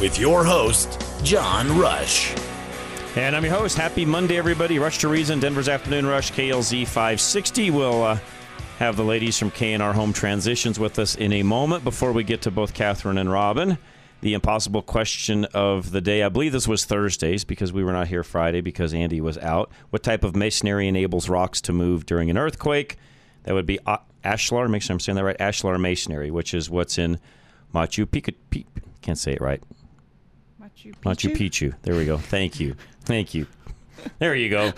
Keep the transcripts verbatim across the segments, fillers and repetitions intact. with your host, John Rush. And I'm your host. Happy Monday, everybody. Rush to Reason, Denver's Afternoon Rush, K L Z five sixty. We'll uh, have the ladies from K N R Home Transitions with us in a moment. Before we get to both Catherine and Robin, the impossible question of the day. I believe this was Thursday's because we were not here Friday because Andy was out. What type of masonry enables rocks to move during an earthquake? That would be Ashlar. Make sure I'm saying that right. Ashlar masonry, which is what's in Machu Picchu. P- can't say it right. Machu Picchu. Machu Picchu. There we go. Thank you. Thank you. There you go.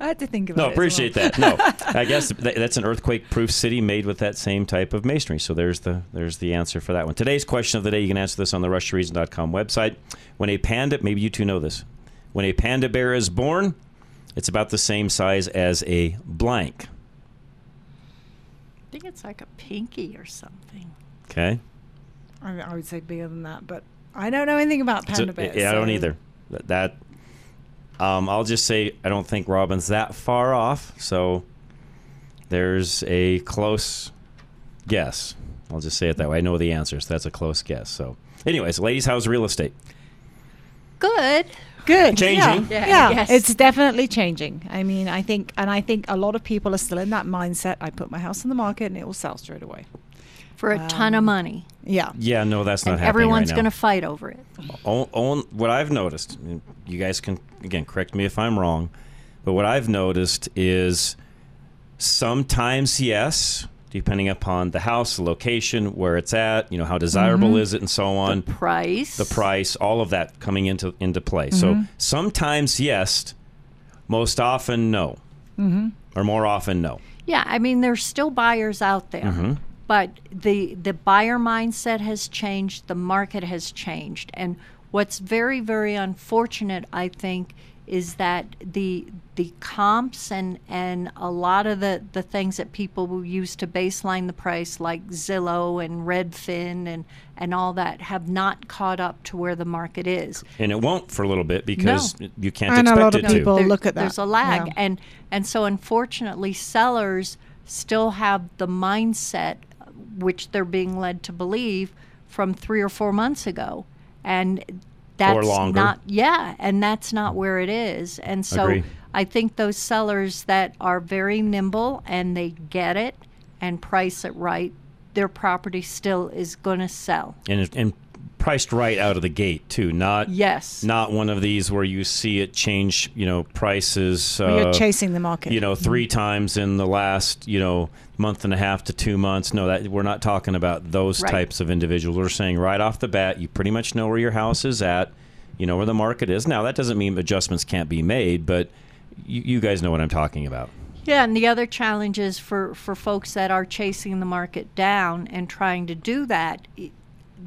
I had to think about it. No, appreciate that. No, I guess that's an earthquake-proof city made with that same type of masonry. So there's the there's the answer for that one. Today's question of the day, you can answer this on the rush to reason dot com website. When a panda, maybe you two know this, when a panda bear is born, it's about the same size as a blank. I think it's like a pinky or something. Okay. I, I would say bigger than that, but I don't know anything about panda so, bears. Yeah, so. I don't either. That... that Um, I'll just say I don't think Robin's that far off, so there's a close guess. I'll just say it that way. I know the answer, so that's a close guess. So, anyways, ladies, how's real estate? Good. Good. Changing. Yeah, yeah, yeah. Yes. It's definitely changing. I mean, I think, and I think a lot of people are still in that mindset. I put my house on the market and it will sell straight away. For a um, ton of money. Yeah. Yeah, no, that's not and happening everyone's right going to fight over it. On, on, what I've noticed, you guys can, again, correct me if I'm wrong, but what I've noticed is sometimes, yes, depending upon the house, the location, where it's at, you know, how desirable mm-hmm. is it and so on. The price. The price, all of that coming into, into play. Mm-hmm. So sometimes, yes, most often, no. Mm-hmm. Or more often, no. Yeah, I mean, there's still buyers out there. Mm-hmm. But the the buyer mindset has changed, the market has changed. And what's very, very unfortunate, I think, is that the the comps and, and a lot of the, the things that people will use to baseline the price, like Zillow and Redfin and, and all that, have not caught up to where the market is. And it won't for a little bit because no. you can't and expect it to. And a lot of people there, look at that. There's a lag. Yeah. And, and so, unfortunately, sellers still have the mindset which they're being led to believe from three or four months ago, and that's not yeah and that's not where it is. And so Agree. I think those sellers that are very nimble and they get it and price it right, their property still is going to sell, and and priced right out of the gate too, not yes not one of these where you see it change, you know, prices uh, you're chasing the market, you know, three times in the last, you know, month and a half to two months. No, that we're not talking about those right. types of individuals. We're saying right off the bat you pretty much know where your house is at, you know where the market is now. That doesn't mean adjustments can't be made, but you, you guys know what I'm talking about. Yeah, and the other challenge is for for folks that are chasing the market down and trying to do that,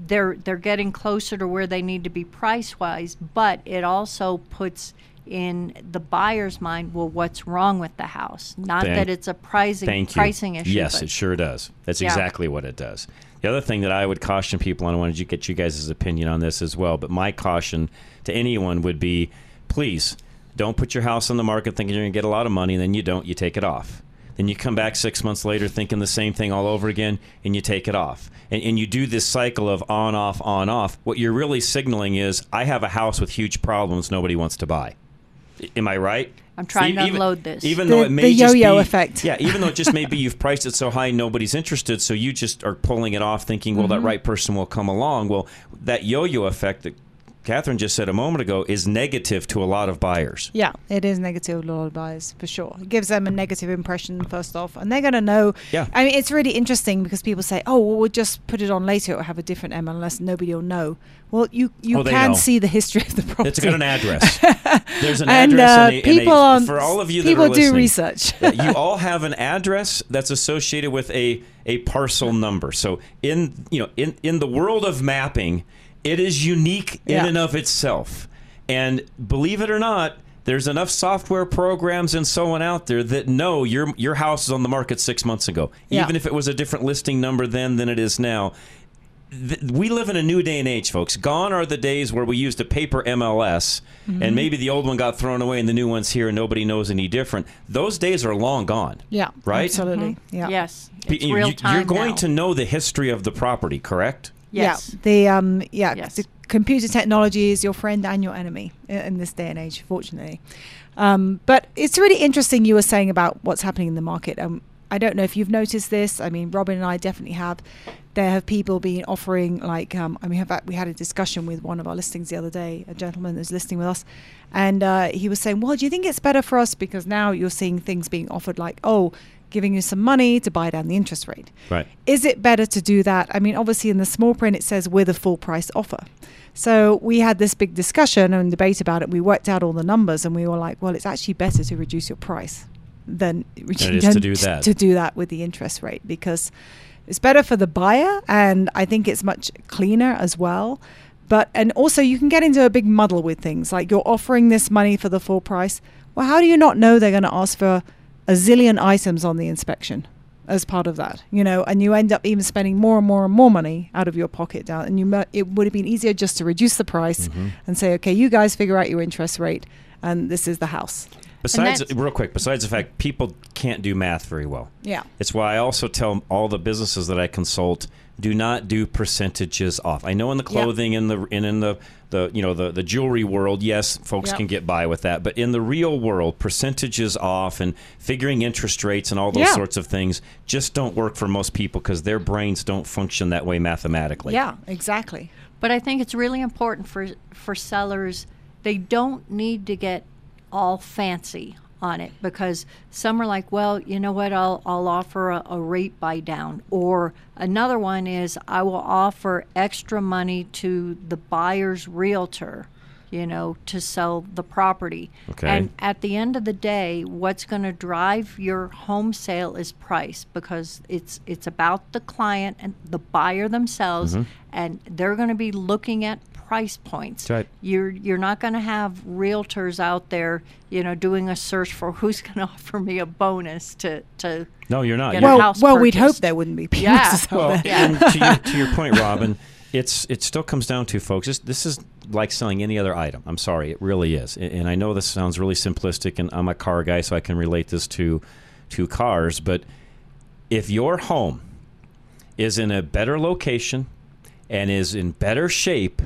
They're they're getting closer to where they need to be price-wise, but it also puts in the buyer's mind, well, what's wrong with the house? Not thank, that it's a pricing pricing issue. Yes, it sure does. That's yeah. exactly what it does. The other thing that I would caution people, and I wanted to get you guys' opinion on this as well, but my caution to anyone would be, please, don't put your house on the market thinking you're going to get a lot of money, and then you don't, you take it off. Then you come back six months later thinking the same thing all over again, and you take it off. And, and you do this cycle of on, off, on, off. What you're really signaling is, I have a house with huge problems nobody wants to buy. I, am I right? I'm trying so to even, unload this. Even the, though it may the yo-yo just be, effect. Yeah, even though it just may be you've priced it so high nobody's interested, so you just are pulling it off thinking, well, mm-hmm. that right person will come along. Well, that yo-yo effect that Catherine just said a moment ago is negative to a lot of buyers. Yeah, it is negative to a lot of buyers, for sure. It gives them a negative impression, first off. And they're going to know. Yeah. I mean, it's really interesting because people say, oh, well, we'll just put it on later. It'll have a different M L S. Nobody will know. Well, you, you oh, can know. see the history of the property. It's got an address. There's an and, address. Uh, and a, people and a, for all of you that are listening. People do research. You all have an address that's associated with a, a parcel number. So in, you know, in, in the world of mapping, it is unique in yeah. and of itself. And believe it or not, there's enough software programs and so on out there that know your your house is on the market six months ago, yeah. even if it was a different listing number then than it is now. We live in a new day and age, folks. Gone are the days where we used a paper M L S, mm-hmm. and maybe the old one got thrown away and the new one's here and nobody knows any different. Those days are long gone. Yeah, right? Absolutely. Mm-hmm. yeah. Yes, it's you, real time You're going now. to know the history of the property, correct? Yes. Yeah, the um, yeah, yes. the computer technology is your friend and your enemy in this day and age, fortunately. Um, but it's really interesting you were saying about what's happening in the market. Um, I don't know if you've noticed this. I mean, Robin and I definitely have. There have people been offering, like, um, I mean, we had a discussion with one of our listings the other day, a gentleman that was listing with us, and uh, he was saying, well, do you think it's better for us? Because now you're seeing things being offered like, oh, giving you some money to buy down the interest rate. Right. Is it better to do that? I mean, obviously in the small print it says with a full price offer. So we had this big discussion and debate about it. We worked out all the numbers and we were like, well, it's actually better to reduce your price than to do that. to do that with the interest rate, because it's better for the buyer and I think it's much cleaner as well. But and also you can get into a big muddle with things like you're offering this money for the full price. Well, how do you not know they're going to ask for a zillion items on the inspection as part of that, you know, and you end up even spending more and more and more money out of your pocket down. And you, it would have been easier just to reduce the price mm-hmm. and say, okay, you guys figure out your interest rate, and this is the house. Besides, real quick, besides the fact people can't do math very well. Yeah, it's why I also tell all the businesses that I consult, do not do percentages off. I know in the clothing and yep. the and in the, the you know the, the jewelry world, yes, folks yep. can get by with that. But in the real world, percentages off and figuring interest rates and all those yeah. sorts of things just don't work for most people because their brains don't function that way mathematically. Yeah, exactly. But I think it's really important for for sellers. They don't need to get all fancy on it because some are like, well, you know what, I'll, I'll offer a, a rate buy down, or another one is I will offer extra money to the buyer's realtor, you know, to sell the property. Okay. And at the end of the day, what's going to drive your home sale is price, because it's it's about the client and the buyer themselves, mm-hmm. and they're going to be looking at price points. Right. You're you're not going to have realtors out there, you know, doing a search for who's going to offer me a bonus to to. No, you're not. Get well, a house well, purchased. We'd hope there wouldn't be. Yeah. Well, yeah. And to, your, to your point, Robin, it's it still comes down to, folks, This, this is like selling any other item. I'm sorry, it really is. And, and I know this sounds really simplistic, and I'm a car guy, so I can relate this to to cars. But if your home is in a better location and is in better shape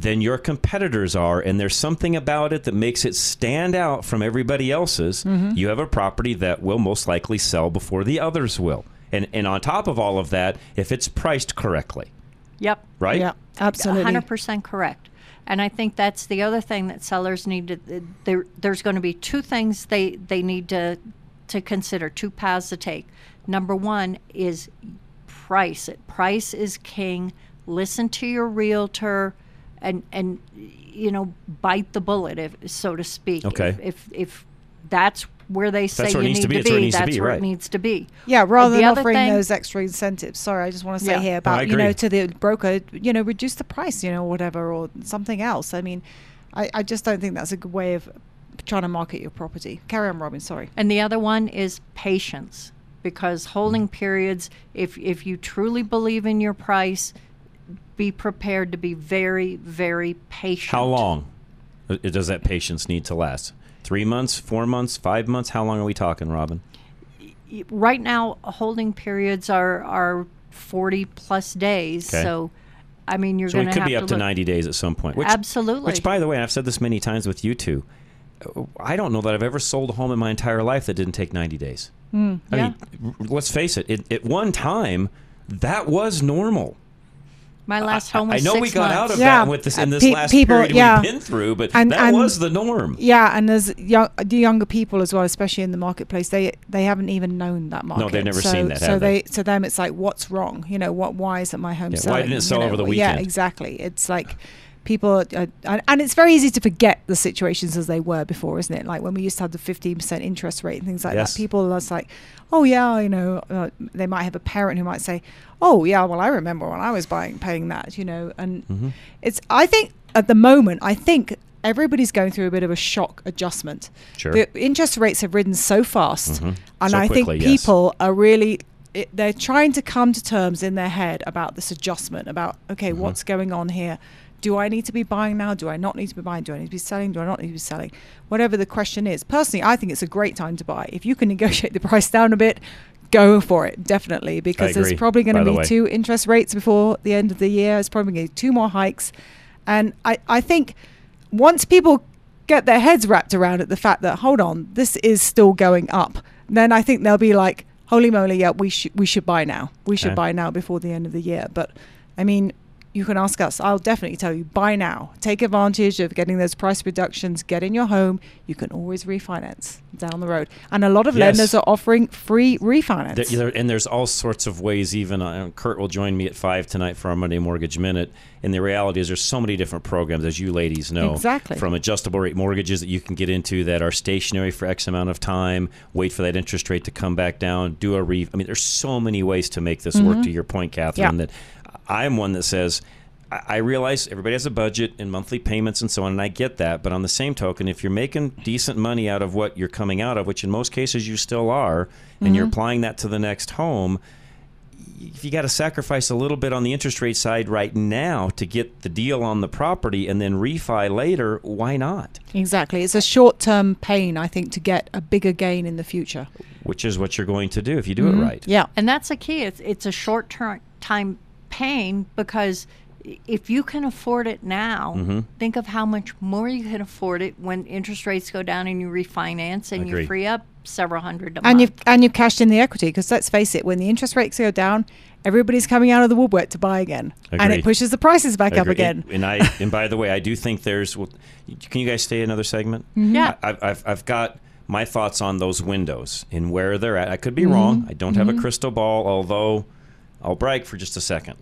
than your competitors are, and there's something about it that makes it stand out from everybody else's, mm-hmm. you have a property that will most likely sell before the others will. And and on top of all of that, if it's priced correctly. Yep. Right? Yeah, absolutely. one hundred percent correct. And I think that's the other thing that sellers need to, there, there's going to be two things they, they need to, to consider, two paths to take. Number one is price. Price is king. Listen to your realtor. And, and you know, bite the bullet, if, so to speak. Okay. If, if, if that's where they say you need to be, that's where it needs to be. Yeah, rather than offering those extra incentives. Sorry, I just want to say here about, you know, to the broker, you know, reduce the price, you know, whatever, or something else. I mean, I, I just don't think that's a good way of trying to market your property. Carry on, Robin, sorry. And the other one is patience, because holding periods, if if you truly believe in your price, be prepared to be very, very patient. How long does that patience need to last? Three months, four months, five months? How long are we talking, Robin? Right now, holding periods are, are forty-plus days. Okay. So, I mean, you're so going to have to So it could be up to, to ninety days at some point. Which, absolutely. Which, by the way, I've said this many times with you two. I don't know that I've ever sold a home in my entire life that didn't take ninety days. Mm, I yeah. mean, let's face it, it, at one time, that was normal. My last home was six months. I know we got months. out of yeah. that with this, in this Pe last people, period yeah. we've been through, but and, that and, was the norm. Yeah, and there's young, the younger people as well, especially in the marketplace, they they haven't even known that market. No, they've never so, seen that, so have they? they? To them, it's like, what's wrong? You know, what? Why isn't my home yeah, selling? Why didn't it sell you know? over the weekend? Yeah, exactly. It's like... People, are, and it's very easy to forget the situations as they were before, isn't it? Like when we used to have the fifteen percent interest rate and things like yes. that, people are like, oh yeah, you know, uh, they might have a parent who might say, oh yeah, well, I remember when I was buying, paying that, you know, and mm-hmm. it's, I think at the moment, I think everybody's going through a bit of a shock adjustment. Sure. The interest rates have risen so fast mm-hmm. and so I quickly, think people yes. are really... It, they're trying to come to terms in their head about this adjustment, about, okay, mm-hmm. what's going on here? Do I need to be buying now? Do I not need to be buying? Do I need to be selling? Do I not need to be selling? Whatever the question is. Personally, I think it's a great time to buy. If you can negotiate the price down a bit, go for it, definitely, because there's probably going to be two interest rates before the end of the year. There's probably going to be two more hikes. And I, I think once people get their heads wrapped around it, the fact that, hold on, this is still going up, then I think they'll be like, holy moly, yeah, we should we should buy now. We should okay. buy now before the end of the year. But, I mean, you can ask us. I'll definitely tell you, buy now. Take advantage of getting those price reductions. Get in your home. You can always refinance down the road. And a lot of yes. lenders are offering free refinance. There, and there's all sorts of ways even. Uh, Kurt will join me at five tonight for our Monday Mortgage Minute. And the reality is there's so many different programs, as you ladies know. Exactly. From adjustable rate mortgages that you can get into that are stationary for X amount of time, wait for that interest rate to come back down, do a re... I mean, there's so many ways to make this mm-hmm. work, to your point, Catherine, yeah. that I'm one that says... I realize everybody has a budget and monthly payments and so on, and I get that. But on the same token, if you're making decent money out of what you're coming out of, which in most cases you still are, and mm-hmm. you're applying that to the next home, if you got to sacrifice a little bit on the interest rate side right now to get the deal on the property and then refi later, why not? Exactly. It's a short-term pain, I think, to get a bigger gain in the future. Which is what you're going to do if you do mm-hmm. it right. Yeah, and that's the key. It's, it's a short-term pain because... If you can afford it now, mm-hmm. think of how much more you can afford it when interest rates go down and you refinance and Agreed. you free up several hundred a and month. You've, and you've cashed in the equity because let's face it, when the interest rates go down, everybody's coming out of the woodwork to buy again. Agreed. And it pushes the prices back Agreed. up again. And, and, I, and by the way, I do think there's... Well, can you guys stay another segment? Mm-hmm. Yeah. I, I've, I've got... my thoughts on those windows and where they're at. I could be mm-hmm. wrong. I don't mm-hmm. have a crystal ball, although I'll brag for just a second.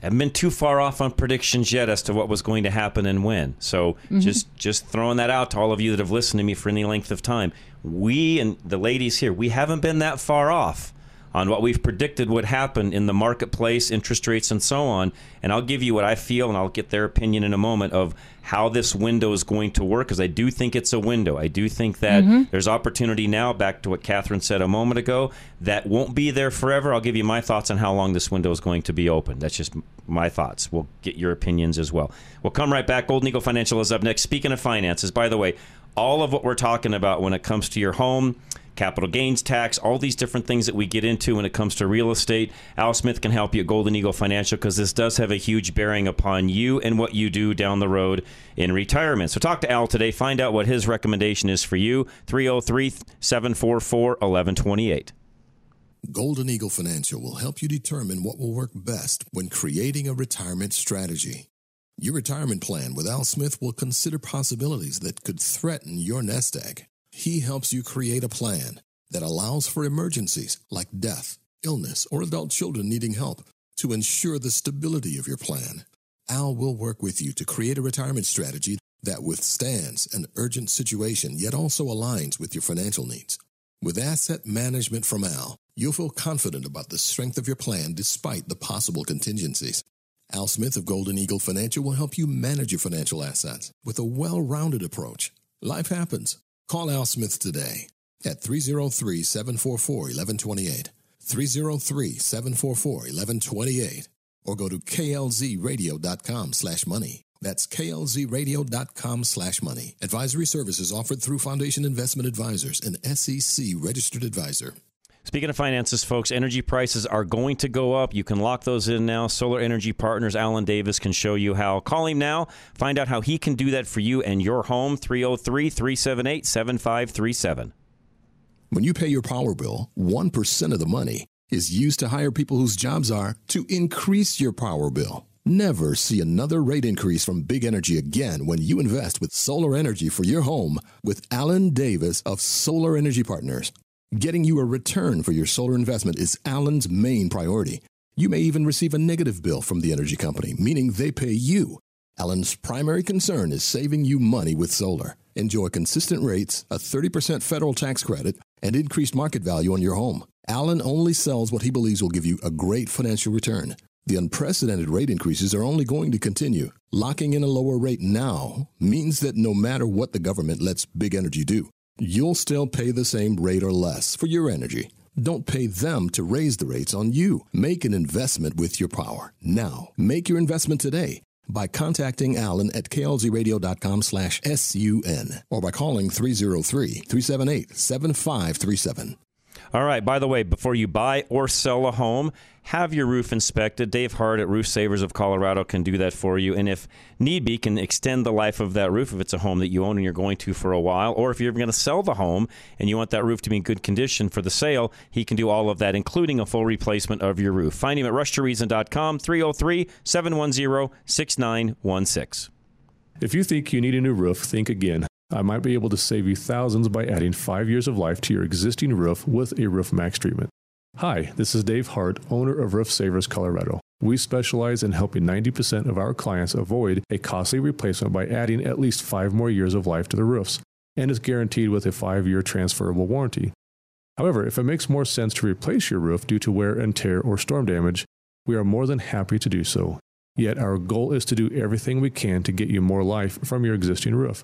I haven't been too far off on predictions yet as to what was going to happen and when. So mm-hmm. just just throwing that out to all of you that have listened to me for any length of time. We and the ladies here, we haven't been that far off on what we've predicted would happen in the marketplace, interest rates, and so on. And I'll give you what I feel, and I'll get their opinion in a moment of how this window is going to work, because I do think it's a window. I do think that mm-hmm. there's opportunity now, back to what Catherine said a moment ago, that won't be there forever. I'll give you my thoughts on how long this window is going to be open. That's just my thoughts. We'll get your opinions as well. We'll come right back. Golden Eagle Financial is up next. Speaking of finances, by the way, all of what we're talking about when it comes to your home, capital gains tax, all these different things that we get into when it comes to real estate. Al Smith can help you at Golden Eagle Financial because this does have a huge bearing upon you and what you do down the road in retirement. So talk to Al today. Find out what his recommendation is for you. three oh three, seven four four, one one two eight. Golden Eagle Financial will help you determine what will work best when creating a retirement strategy. Your retirement plan with Al Smith will consider possibilities that could threaten your nest egg. He helps you create a plan that allows for emergencies like death, illness, or adult children needing help to ensure the stability of your plan. Al will work with you to create a retirement strategy that withstands an urgent situation yet also aligns with your financial needs. With asset management from Al, you'll feel confident about the strength of your plan despite the possible contingencies. Al Smith of Golden Eagle Financial will help you manage your financial assets with a well-rounded approach. Life happens. Call Al Smith today at three oh three, seven four four, one one two eight, three oh three, seven four four, one one two eight, or go to klzradio.com slash money. That's klzradio.com slash money. Advisory services offered through Foundation Investment Advisors, an S E C-registered advisor. Speaking of finances, folks, energy prices are going to go up. You can lock those in now. Solar Energy Partners, Alan Davis can show you how. Call him now. Find out how he can do that for you and your home. three oh three, three seven eight, seven five three seven. When you pay your power bill, one percent of the money is used to hire people whose jobs are to increase your power bill. Never see another rate increase from big energy again when you invest with solar energy for your home with Alan Davis of Solar Energy Partners. Getting you a return for your solar investment is Alan's main priority. You may even receive a negative bill from the energy company, meaning they pay you. Alan's primary concern is saving you money with solar. Enjoy consistent rates, a thirty percent federal tax credit, and increased market value on your home. Alan only sells what he believes will give you a great financial return. The unprecedented rate increases are only going to continue. Locking in a lower rate now means that no matter what the government lets big energy do, you'll still pay the same rate or less for your energy. Don't pay them to raise the rates on you. Make an investment with your power now. Make your investment today by contacting Alan at K L Z radio dot com slash S U N or by calling three oh three, three seven eight, seven five three seven. All right, by the way, before you buy or sell a home, have your roof inspected. Dave Hart at Roof Savers of Colorado can do that for you, and if need be, can extend the life of that roof if it's a home that you own and you're going to for a while, or if you're going to sell the home and you want that roof to be in good condition for the sale, he can do all of that, including a full replacement of your roof. Find him at rush to reason dot com, three oh three, seven one oh, six nine one six. If you think you need a new roof, think again. I might be able to save you thousands by adding five years of life to your existing roof with a Roof Maxx treatment. Hi, this is Dave Hart, owner of Roof Savers Colorado. We specialize in helping ninety percent of our clients avoid a costly replacement by adding at least five more years of life to their roofs, and is guaranteed with a five-year transferable warranty. However, if it makes more sense to replace your roof due to wear and tear or storm damage, we are more than happy to do so. Yet our goal is to do everything we can to get you more life from your existing roof,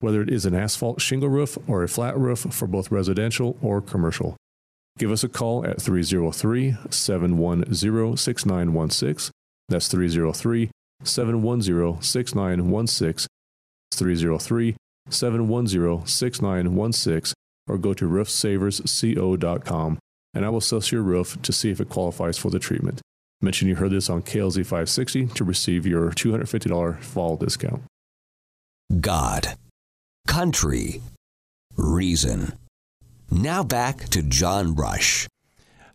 whether it is an asphalt shingle roof or a flat roof for both residential or commercial. Give us a call at three oh three, seven one oh, six nine one six. That's three oh three, seven one oh, six nine one six. three oh three, seven one oh, six nine one six. Or go to roof savers co dot com, and I will assess your roof to see if it qualifies for the treatment. Mention you heard this on K L Z five sixty to receive your two hundred fifty dollars fall discount. God. Country. Reason. Now back to John Rush.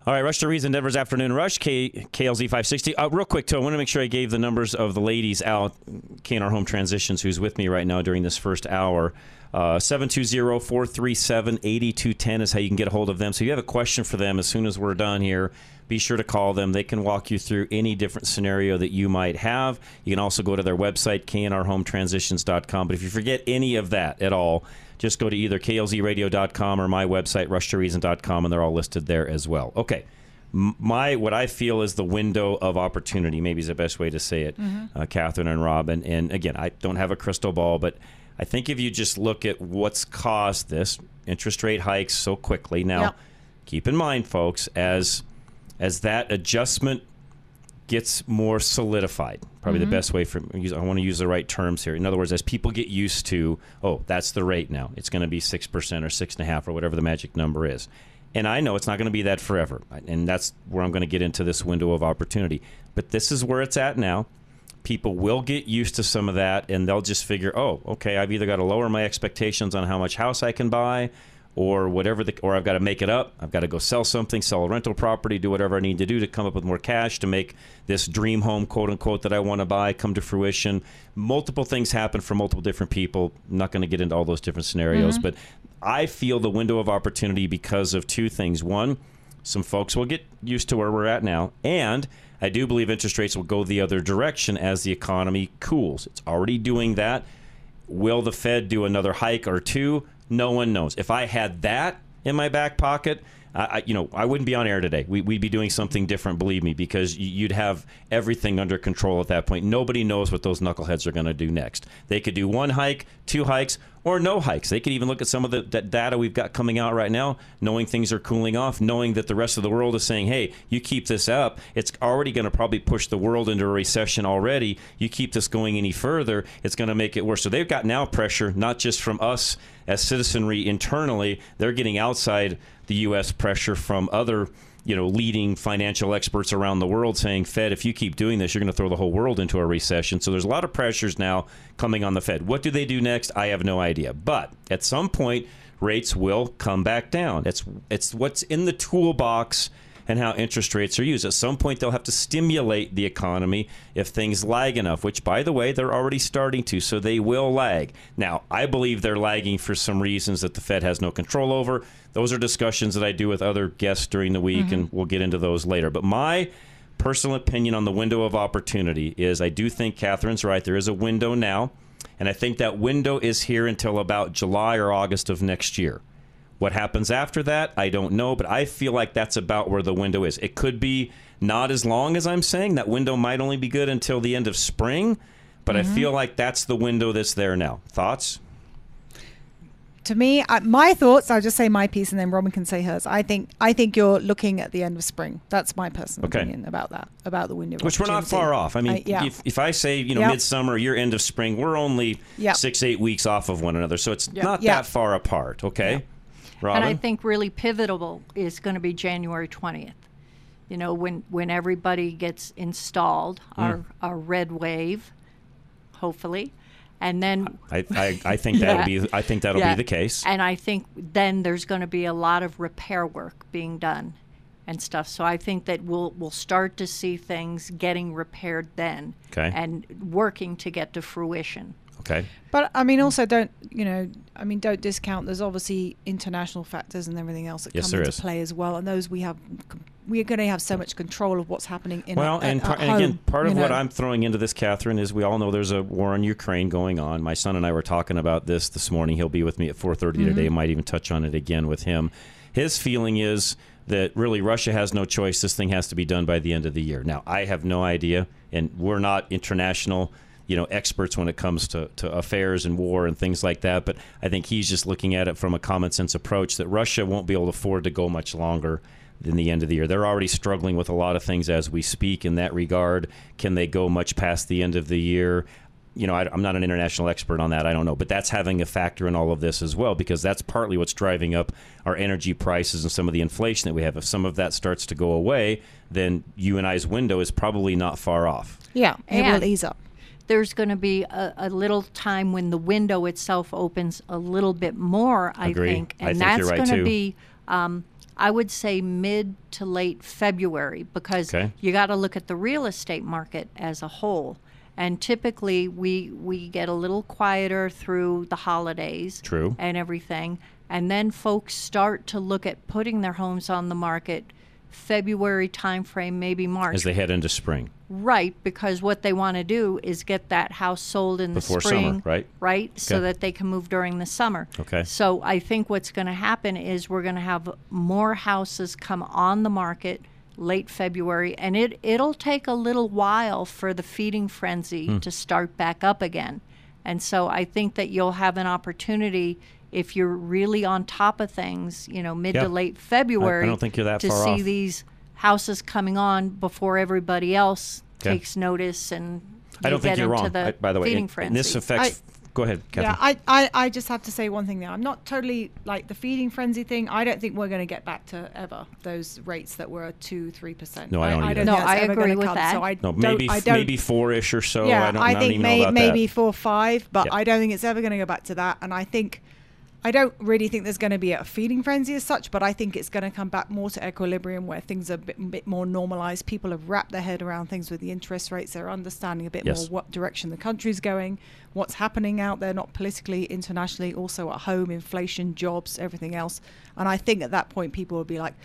All right, Rush to Reason, Denver's Afternoon Rush, K- K L Z five sixty. Uh, real quick, too, I want to make sure I gave the numbers of the ladies out, K N R Home Transitions, who's with me right now during this first hour. Uh, seven two oh, four three seven, eight two one oh is how you can get a hold of them. So if you have a question for them as soon as we're done here, be sure to call them. They can walk you through any different scenario that you might have. You can also go to their website, K N R home transitions dot com. But if you forget any of that at all, just go to either K L Z radio dot com or my website, rush to reason dot com, and they're all listed there as well. Okay. My, what I feel is the window of opportunity, maybe is the best way to say it, mm-hmm. uh, Catherine and Rob. And, and again, I don't have a crystal ball, but I think if you just look at what's caused this, interest rate hikes so quickly. Now, yep. Keep in mind, folks, as as that adjustment gets more solidified, probably mm-hmm. the best way for I want to use the right terms here. In other words, as people get used to, oh, that's the rate now. It's going to be six percent or six point five percent or whatever the magic number is. And I know it's not going to be that forever. And that's where I'm going to get into this window of opportunity. But this is where it's at now. People will get used to some of that, and they'll just figure, oh, okay, I've either got to lower my expectations on how much house I can buy, or whatever, the, or I've got to make it up. I've got to go sell something, sell a rental property, do whatever I need to do to come up with more cash to make this dream home, quote unquote, that I want to buy come to fruition. Multiple things happen for multiple different people. I'm not going to get into all those different scenarios, mm-hmm. but I feel the window of opportunity because of two things. One, some folks will get used to where we're at now, and I do believe interest rates will go the other direction as the economy cools. It's already doing that. Will the Fed do another hike or two? No one knows. If I had that in my back pocket, I, you know, I wouldn't be on air today. We, we'd be doing something different, believe me, because you'd have everything under control at that point. Nobody knows what those knuckleheads are going to do next. They could do one hike, two hikes, or no hikes. They could even look at some of the, the data we've got coming out right now, knowing things are cooling off, knowing that the rest of the world is saying, hey, you keep this up, it's already going to probably push the world into a recession already. You keep this going any further, it's going to make it worse. So they've got now pressure, not just from us as citizenry internally. They're getting outside the U S pressure from other, you know, leading financial experts around the world saying, Fed, if you keep doing this, you're going to throw the whole world into a recession. So there's a lot of pressures now coming on the Fed. What do they do next? I have no idea. But at some point, rates will come back down. It's, it's what's in the toolbox and how interest rates are used. At some point, they'll have to stimulate the economy if things lag enough, which, by the way, they're already starting to, so they will lag. Now, I believe they're lagging for some reasons that the Fed has no control over. Those are discussions that I do with other guests during the week, mm-hmm. and we'll get into those later. But my personal opinion on the window of opportunity is I do think Catherine's right. There is a window now, and I think that window is here until about July or August of next year. What happens after that, I don't know, but I feel like that's about where the window is. It could be not as long as I'm saying. That window might only be good until the end of spring, but mm-hmm. I feel like that's the window that's there now. Thoughts? To me, uh, my thoughts, I'll just say my piece and then Robin can say hers. I think I think you're looking at the end of spring. That's my personal okay. opinion about that, about the window. Which we're not far off. I mean, uh, yeah. if, if I say, you know, yep. midsummer, your end of spring, we're only yep. six, eight weeks off of one another. So it's yep. not yep. that far apart, okay? Yep. Robin? And I think really pivotal is going to be January twentieth. You know, when, when everybody gets installed, mm. our, our red wave, hopefully. And then I, I, I think that'll yeah. be I think that'll yeah. be the case. And I think then there's going to be a lot of repair work being done and stuff. So I think that we'll we'll start to see things getting repaired then okay. and working to get to fruition. Okay. But I mean, also don't you know? I mean, don't discount. There's obviously international factors and everything else that yes, come into is. play as well, and those we have. We're going to have so much control of what's happening in well, a, and, par- home, and again, part of know? what I'm throwing into this, Catherine, is we all know there's a war in Ukraine going on. My son and I were talking about this this morning. He'll be with me at four thirty mm-hmm. today. I might even touch on it again with him. His feeling is that really Russia has no choice. This thing has to be done by the end of the year. Now, I have no idea, and we're not international you know, experts when it comes to, to affairs and war and things like that. But I think he's just looking at it from a common sense approach that Russia won't be able to afford to go much longer than the end of the year. They're already struggling with a lot of things as we speak in that regard. Can they go much past the end of the year? You know, I, I'm not an international expert on that. I don't know. But that's having a factor in all of this as well, because that's partly what's driving up our energy prices and some of the inflation that we have. If some of that starts to go away, then you and I's window is probably not far off. Yeah, it will ease up. There's going to be a, a little time when the window itself opens a little bit more, I Agree. think. And I think that's you're right going too. to be, um, I would say, mid to late February, because okay. you got to look at the real estate market as a whole. And typically we we get a little quieter through the holidays True. and everything. And then folks start to look at putting their homes on the market February timeframe, maybe March. As they head into spring. Right, because what they want to do is get that house sold in the Before spring, summer, right? Right, okay. so that they can move during the summer. Okay. So I think what's going to happen is we're going to have more houses come on the market late February, and it, it'll take a little while for the feeding frenzy hmm. to start back up again. And so I think that you'll have an opportunity if you're really on top of things, you know, mid yep. to late February, I, I don't think you're that to far see off. these houses coming on before everybody else okay. takes notice, and I don't think you're wrong. The I, by the way, feeding frenzy. And this affects. I, go ahead, Catherine. Yeah, I, I, I just have to say one thing there. I'm not totally like the feeding frenzy thing. I don't think we're going to get back to ever those rates that were two, three percent. No, I don't. I, I don't no, think I ever agree with come, that. So I no, don't, maybe I don't, maybe four-ish or so. Yeah, I, don't, I think I don't may, know about maybe that. four, five, but yeah. I don't think it's ever going to go back to that. And I think. I don't really think there's going to be a feeding frenzy as such, but I think it's going to come back more to equilibrium where things are a bit, bit more normalized. People have wrapped their head around things with the interest rates. They're understanding a bit yes. more what direction the country's going, what's happening out there, not politically, internationally, also at home, inflation, jobs, everything else. And I think at that point, people will be like,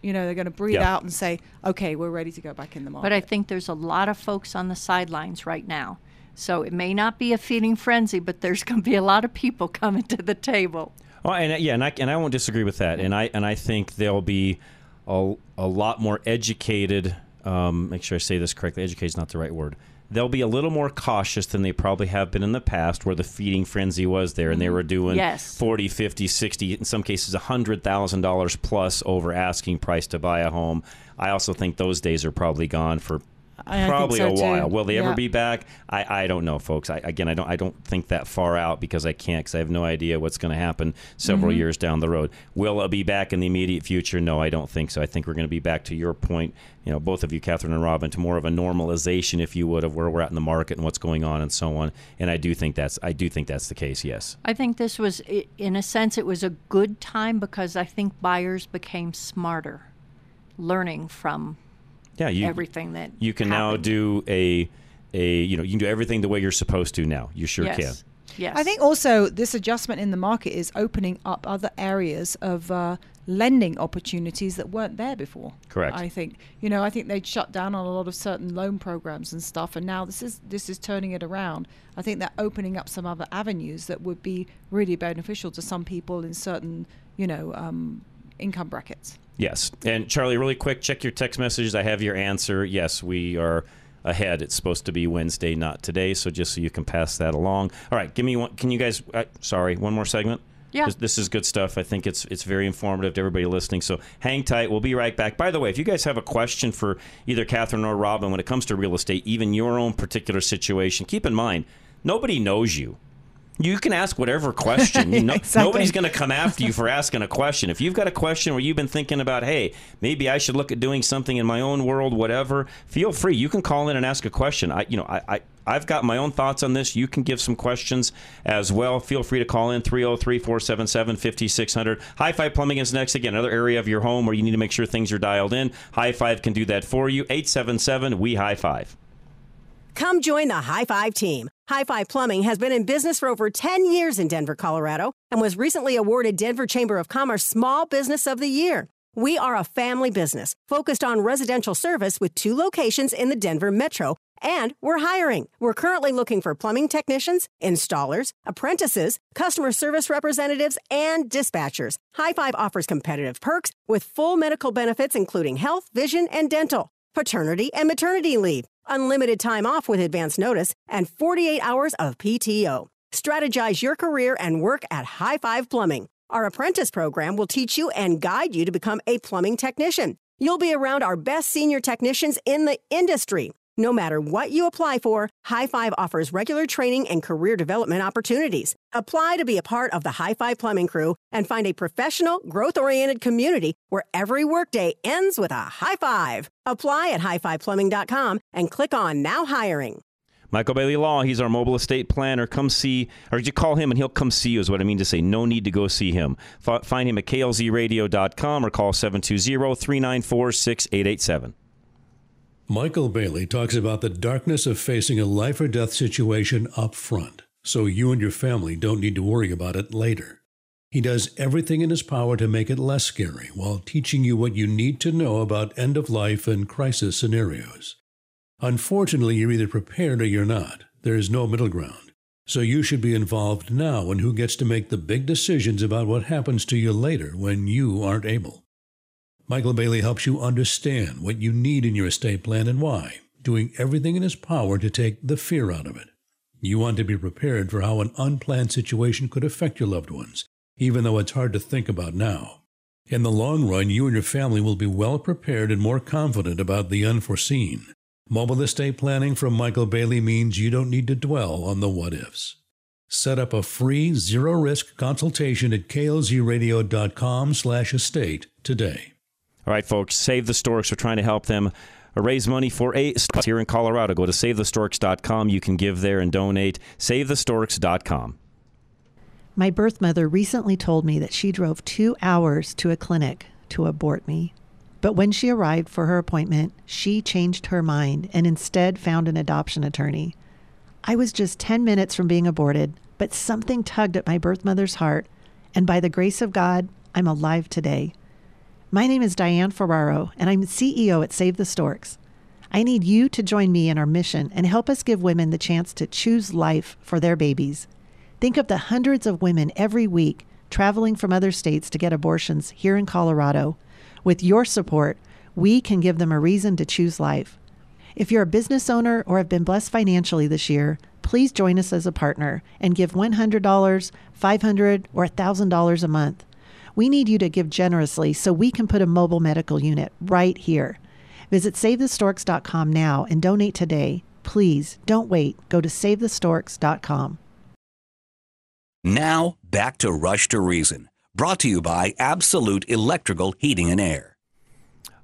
you know, they're going to breathe yeah. out and say, okay, we're ready to go back in the market. But I think there's a lot of folks on the sidelines right now. So it may not be a feeding frenzy, but there's going to be a lot of people coming to the table. Oh, and yeah, and I and I won't disagree with that. And I and I think there'll be a, a lot more educated. Um, make sure I say this correctly. Educated is not the right word. They'll be a little more cautious than they probably have been in the past, where the feeding frenzy was there, and they were doing yes. forty, fifty, sixty, in some cases one hundred thousand dollars plus over asking price to buy a home. I also think those days are probably gone for. I Probably so a while. Too. Will they yeah. ever be back? I, I don't know, folks. I, again, I don't I don't think that far out because I can't because I have no idea what's going to happen several mm-hmm. years down the road. Will it be back in the immediate future? No, I don't think so. I think we're going to be back to your point, you know, both of you, Catherine and Robin, to more of a normalization, if you would, of where we're at in the market and what's going on and so on. And I do think that's I do think that's the case. Yes. I think this was, in a sense, it was a good time because I think buyers became smarter. learning from yeah, you, everything that you can happened. Now do a a you know you can do everything the way you're supposed to now. You sure yes. can. Yes. I think also this adjustment in the market is opening up other areas of uh, lending opportunities that weren't there before. Correct. I think you know I think they'd shut down on a lot of certain loan programs and stuff, and now this is this is turning it around. I think they're opening up some other avenues that would be really beneficial to some people in certain you know um, income brackets. Yes, and Charlie, really quick, check your text messages. I have your answer. Yes, we are ahead. It's supposed to be Wednesday, not today. So just so you can pass that along. All right, give me one. Can you guys? Uh, sorry, one more segment. Yeah, this, this is good stuff. I think it's it's very informative to everybody listening. So hang tight. We'll be right back. By the way, if you guys have a question for either Catherine or Robin when it comes to real estate, even your own particular situation, keep in mind nobody knows you. You can ask whatever question. No, exactly. Nobody's going to come after you for asking a question. If you've got a question where you've been thinking about, hey, maybe I should look at doing something in my own world, whatever, feel free. You can call in and ask a question. I, you know, I, I, I've got my own thoughts on this. You can give some questions as well. Feel free to call in three oh three, four seven seven, five six zero zero. High Five Plumbing is next. Again, another area of your home where you need to make sure things are dialed in. High Five can do that for you. eight seven seven, W E, High Five. Come join the High Five team. High Five Plumbing has been in business for over ten years in Denver, Colorado, and was recently awarded Denver Chamber of Commerce Small Business of the Year. We are a family business focused on residential service with two locations in the Denver metro, and we're hiring. We're currently looking for plumbing technicians, installers, apprentices, customer service representatives, and dispatchers. High Five offers competitive perks with full medical benefits, including health, vision, and dental, paternity and maternity leave, unlimited time off with advance notice, and forty-eight hours of P T O. Strategize your career and work at High Five Plumbing. Our apprentice program will teach you and guide you to become a plumbing technician. You'll be around our best senior technicians in the industry. No matter what you apply for, High Five offers regular training and career development opportunities. Apply to be a part of the High Five Plumbing crew and find a professional, growth-oriented community where every workday ends with a high five. Apply at high five plumbing dot com and click on Now Hiring. Michael Bailey Law, he's our mobile estate planner. Come see, or you call him and he'll come see you is what I mean to say. No need to go see him. F- find him at K L Z radio dot com or call seven two zero, three nine four, six eight eight seven. Michael Bailey talks about the darkness of facing a life or death situation up front, so you and your family don't need to worry about it later. He does everything in his power to make it less scary while teaching you what you need to know about end of life and crisis scenarios. Unfortunately, you're either prepared or you're not. There is no middle ground. So you should be involved now in who gets to make the big decisions about what happens to you later when you aren't able. Michael Bailey helps you understand what you need in your estate plan and why, doing everything in his power to take the fear out of it. You want to be prepared for how an unplanned situation could affect your loved ones, even though it's hard to think about now. In the long run, you and your family will be well prepared and more confident about the unforeseen. Mobile estate planning from Michael Bailey means you don't need to dwell on the what-ifs. Set up a free, zero-risk consultation at K L Z radio dot com slash estate today. All right, folks, Save the Storks. We're trying to help them raise money for a stork here in Colorado. Go to save the storks dot com. You can give there and donate. save the storks dot com. My birth mother recently told me that she drove two hours to a clinic to abort me. But when she arrived for her appointment, she changed her mind and instead found an adoption attorney. I was just ten minutes from being aborted, but something tugged at my birth mother's heart, and by the grace of God, I'm alive today. My name is Diane Ferraro, and I'm C E O at Save the Storks. I need you to join me in our mission and help us give women the chance to choose life for their babies. Think of the hundreds of women every week traveling from other states to get abortions here in Colorado. With your support, we can give them a reason to choose life. If you're a business owner or have been blessed financially this year, please join us as a partner and give one hundred dollars, five hundred dollars, or one thousand dollars a month. We need you to give generously so we can put a mobile medical unit right here. Visit save the storks dot com now and donate today. Please don't wait. Go to save the storks dot com. Now, back to Rush to Reason, brought to you by Absolute Electrical Heating and Air.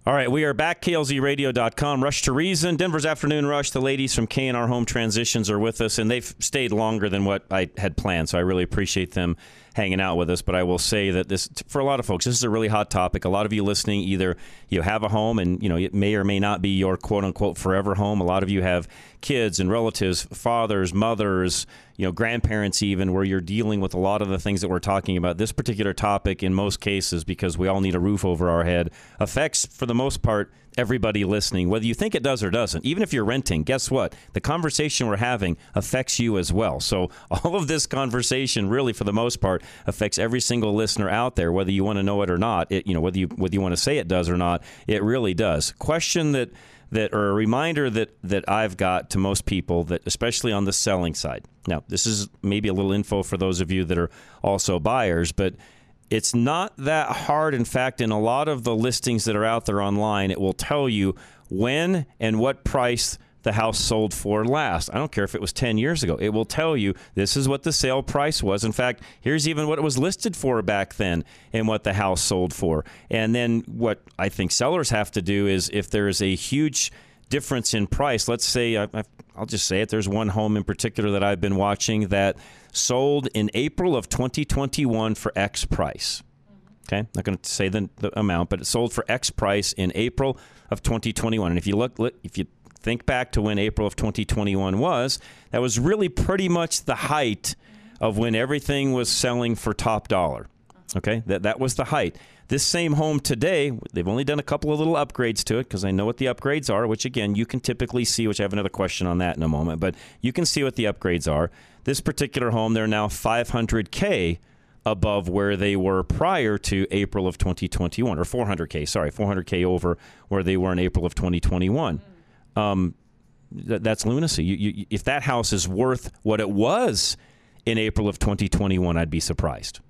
All right, we are back, K L Z radio dot com, Rush to Reason, Denver's Afternoon Rush. The ladies from K N R Home Transitions are with us, and they've stayed longer than what I had planned, so I really appreciate them hanging out with us. But I will say that this, for a lot of folks, this is a really hot topic. A lot of you listening, either you have a home and, you know, it may or may not be your quote unquote forever home. A lot of you have kids and relatives, fathers, mothers, you know, grandparents even, where you're dealing with a lot of the things that we're talking about. This particular topic, in most cases, because we all need a roof over our head, affects, for the most part, everybody listening, whether you think it does or doesn't. Even if you're renting, guess what? The conversation we're having affects you as well. So all of this conversation really, for the most part, affects every single listener out there, whether you want to know it or not. It, you know, whether you whether you want to say it does or not, it really does. Question that, that or a reminder that, that I've got to most people, that especially on the selling side. Now, this is maybe a little info for those of you that are also buyers, but it's not that hard. In fact, in a lot of the listings that are out there online, it will tell you when and what price the house sold for last. I don't care if it was ten years ago. It will tell you this is what the sale price was. In fact, here's even what it was listed for back then and what the house sold for. And then what I think sellers have to do is, if there is a huge difference in price, let's say, I'll just say it, there's one home in particular that I've been watching that sold in April of twenty twenty-one for X price. Okay, I'm not going to say the, the amount, but it sold for X price in April of twenty twenty-one. And if you look, if you think back to when April of twenty twenty-one was, that was really pretty much the height of when everything was selling for top dollar. Okay, that that was the height. This same home today, they've only done a couple of little upgrades to it, because I know what the upgrades are, which, again, you can typically see, which I have another question on that in a moment, but you can see what the upgrades are. This particular home, they're now five hundred K above where they were prior to April of twenty twenty-one, or four hundred K, sorry, four hundred K over where they were in April of twenty twenty-one. Um, th- that's lunacy. You, you, if that house is worth what it was in April of twenty twenty-one, I'd be surprised.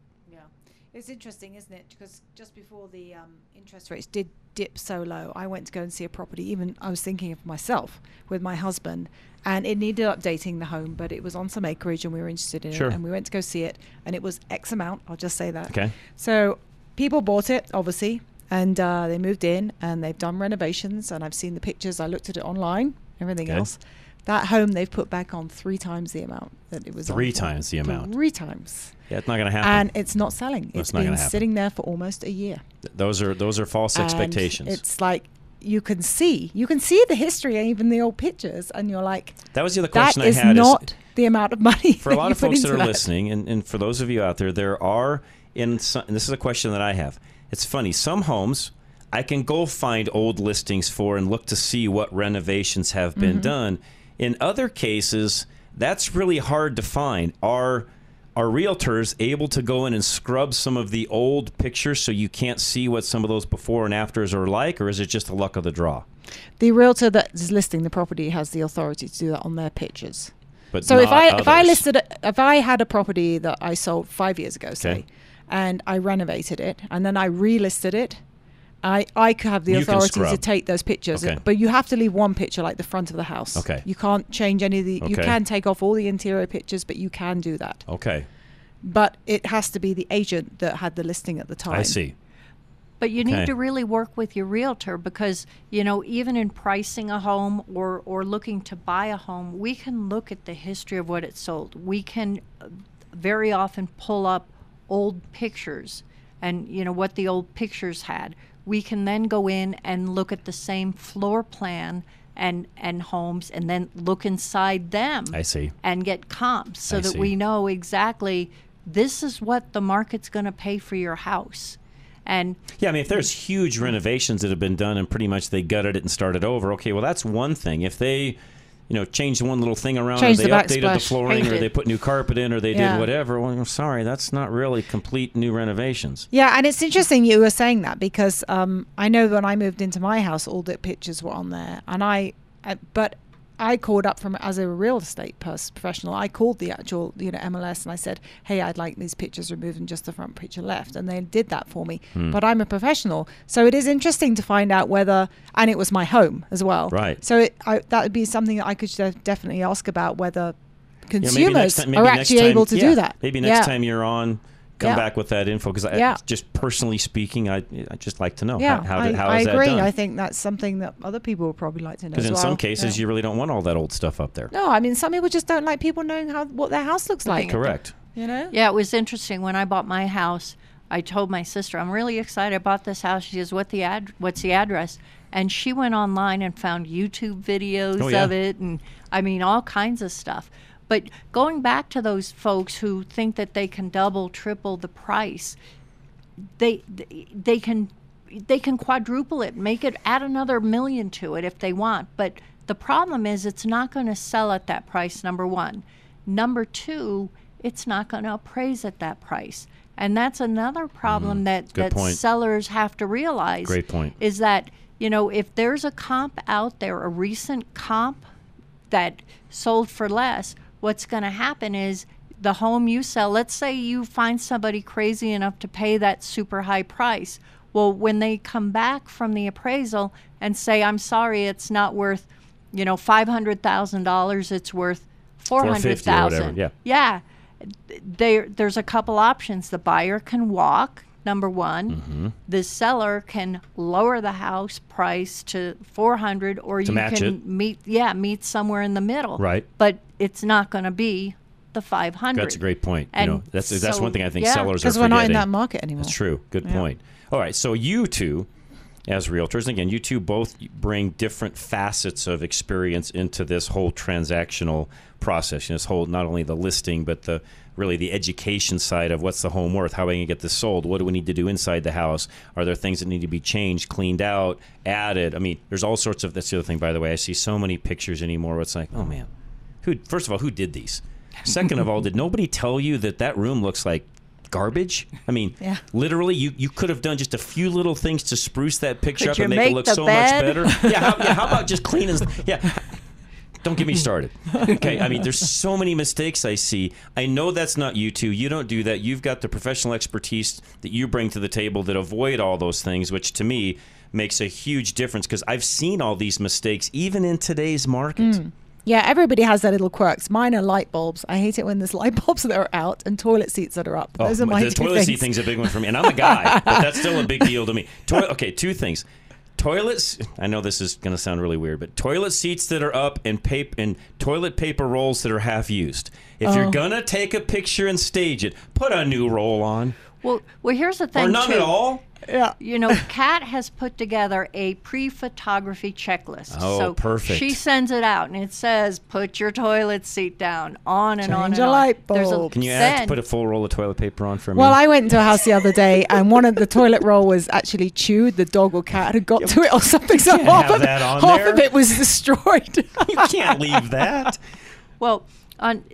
It's interesting, isn't it? Because just before the um, interest rates did dip so low, I went to go and see a property. Even I was thinking of myself with my husband, and it needed updating, the home, but it was on some acreage and we were interested in sure. it. And we went to go see it, and it was X amount. I'll just say that. Okay. So people bought it, obviously, and uh, they moved in and they've done renovations. And I've seen the pictures. I looked at it online, everything okay. else. That home, they've put back on three times the amount that it was on. Three times the amount. Three times. Yeah, it's not going to happen. And it's not selling. It's been sitting there for almost a year. Th- those are those are false expectations. It's like you can see. You can see the history and even the old pictures, and you're like, that was the other question I had. That is not the amount of money. For a lot of folks that are listening, and, and for those of you out there, there are, in some, and this is a question that I have. It's funny. Some homes, I can go find old listings for and look to see what renovations have been mm-hmm. done. In other cases, that's really hard to find. Are are realtors able to go in and scrub some of the old pictures so you can't see what some of those before and afters are like, or is it just the luck of the draw? The realtor that is listing the property has the authority to do that on their pictures. But so if I others. if I listed a, if I had a property that I sold five years ago, say, okay. and I renovated it and then I relisted it, I, I could have the authority to take those pictures, okay. but you have to leave one picture, like the front of the house. Okay. You can't change any of the, okay. you can take off all the interior pictures, but you can do that. Okay. But it has to be the agent that had the listing at the time. I see. But you okay. need to really work with your realtor, because, you know, even in pricing a home or, or looking to buy a home, we can look at the history of what it sold. We can very often pull up old pictures and, you know, what the old pictures had. We can then go in and look at the same floor plan and, and homes, and then look inside them. I see. And get comps so I that see. we know exactly this is what the market's going to pay for your house. And yeah, I mean, if there's huge renovations that have been done and pretty much they gutted it and started over, okay, well, that's one thing. If they, you know, changed one little thing around, Change or they the updated splash, the flooring, or they put new carpet in, or they yeah. did whatever. Well, I'm sorry, that's not really complete new renovations. Yeah, and it's interesting you were saying that, because um, I know when I moved into my house, all the pictures were on there, and I, I but I called up from as a real estate pers- professional. I called the actual, you know, M L S, and I said, "Hey, I'd like these pictures removed and just the front picture left," and they did that for me. Hmm. But I'm a professional, so it is interesting to find out whether, and it was my home as well. Right. So it, I, that would be something that I could definitely ask about, whether consumers yeah, time, are actually time, able to yeah, do that. Maybe next yeah. time you're on, come yeah. back with that info, because yeah. just personally speaking, I I just like to know yeah, how how, did, how I, is I that agree. done? I think that's something that other people would probably like to know. Because in well. some cases, yeah. you really don't want all that old stuff up there. No, I mean, some people just don't like people knowing how what their house looks like. Correct. you know? Yeah, it was interesting. When I bought my house, I told my sister, I'm really excited about this house. She says, what the ad- what's the address? And she went online and found YouTube videos oh, yeah. of it, and I mean, all kinds of stuff. But going back to those folks who think that they can double, triple the price, they they can they can quadruple it, make it, add another million to it if they want. But the problem is it's not going to sell at that price, number one. Number two, it's not going to appraise at that price. And that's another problem mm, that, that sellers have to realize. Great point. Is that, you know, if there's a comp out there, a recent comp that sold for less, what's going to happen is the home you sell, let's say you find somebody crazy enough to pay that super high price. Well, when they come back from the appraisal and say, I'm sorry, it's not worth, you know, five hundred thousand dollars, it's worth four hundred thousand dollars. Yeah. Yeah. There, there's a couple options. The buyer can walk, number one. Mm-hmm. The seller can lower the house price to four hundred thousand dollars, or to you match can it. meet, yeah, meet somewhere in the middle. Right. But it's not going to be the five hundred thousand dollars. That's a great point. And you know, that's so, that's one thing I think yeah, sellers are forgetting. Because we're not in that market anymore. That's true. Good yeah. point. All right. So you two, as realtors, and again, you two both bring different facets of experience into this whole transactional process. You know, this whole, not only the listing, but the really the education side of what's the home worth, how are we going to get this sold, what do we need to do inside the house, are there things that need to be changed, cleaned out, added? I mean, there's all sorts of, that's the other thing, by the way, I see so many pictures anymore where it's like, oh man, who? First of all, who did these? Second of all, did nobody tell you that that room looks like garbage? I mean, yeah. literally, you, you could have done just a few little things to spruce that picture could up and make, make it look so bed? much better. yeah, how, yeah, how about just cleaning? Yeah, don't get me started. Okay, I mean, there's so many mistakes I see. I know that's not you two. You don't do that. You've got the professional expertise that you bring to the table that avoid all those things, which to me makes a huge difference because I've seen all these mistakes even in today's market. Mm. Yeah, everybody has their little quirks. Mine are light bulbs. I hate it when there's light bulbs that are out and toilet seats that are up. Those oh, are my the two toilet things. seat thing's a big one for me, and I'm a guy, but that's still a big deal to me. Toil- okay, two things. Toilets. I know this is going to sound really weird, but toilet seats that are up and paper and toilet paper rolls that are half used. If oh. you're gonna take a picture and stage it, put a new roll on. Well, well, here's the thing. Or none too. at all. Yeah. You know, Kat has put together a pre-photography checklist. Oh, so perfect. She sends it out, and it says, put your toilet seat down, on and Change on and a on. light bulb. A Can you ask to put a full roll of toilet paper on for me? Well, I went into a house the other day, and one of the toilet roll was actually chewed. The dog or cat had got yep. to it or something. So half, of, half of it was destroyed. You can't leave that. Well, on...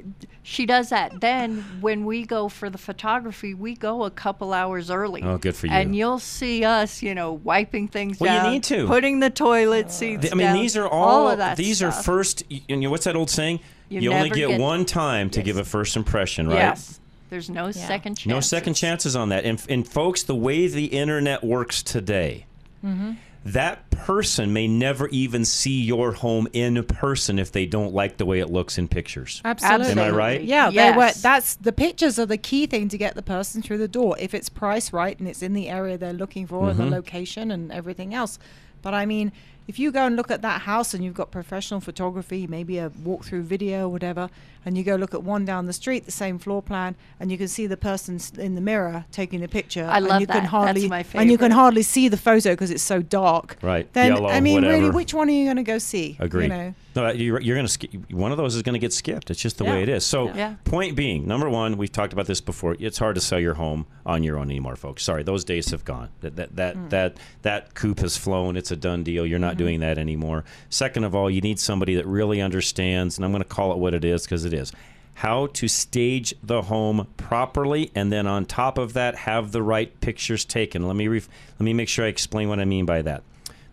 she does that. Then when we go for the photography, we go a couple hours early. Oh, good for you. And you'll see us, you know, wiping things well, down. Well, you need to. Putting the toilet seats down. I mean, down, these are all, all of that these stuff. are first, you know, what's that old saying? You, you only get, get one time to yes. give a first impression, right? Yes. There's no yeah. second chances. No second chances on that. And, and folks, the way the internet works today, mm-hmm. that person may never even see your home in person if they don't like the way it looks in pictures. Absolutely. Am I right? Yeah. Yes. They were, that's, the pictures are the key thing to get the person through the door. If it's priced right and it's in the area they're looking for mm-hmm. and the location and everything else. But I mean, if you go and look at that house and you've got professional photography, maybe a walkthrough video or whatever, and you go look at one down the street, the same floor plan, and you can see the person in the mirror taking the picture. I love and you that. Can hardly, That's my favorite. And you can hardly see the photo because it's so dark. Right. Then, Yellow, I mean, whatever. really, which one are you going to go see? Agreed. You know? No, you're, you're going to sk- one of those is going to get skipped. It's just the yeah. way it is. So, yeah. point being, number one, we've talked about this before. It's hard to sell your home on your own anymore, folks. Sorry, those days have gone. That that that mm. that that coupe has flown. It's a done deal. You're not. Mm-hmm. doing that anymore. Second of all, you need somebody that really understands, and I'm going to call it what it is because it is, how to stage the home properly, and then on top of that, have the right pictures taken. Let me ref- let me make sure I explain what I mean by that.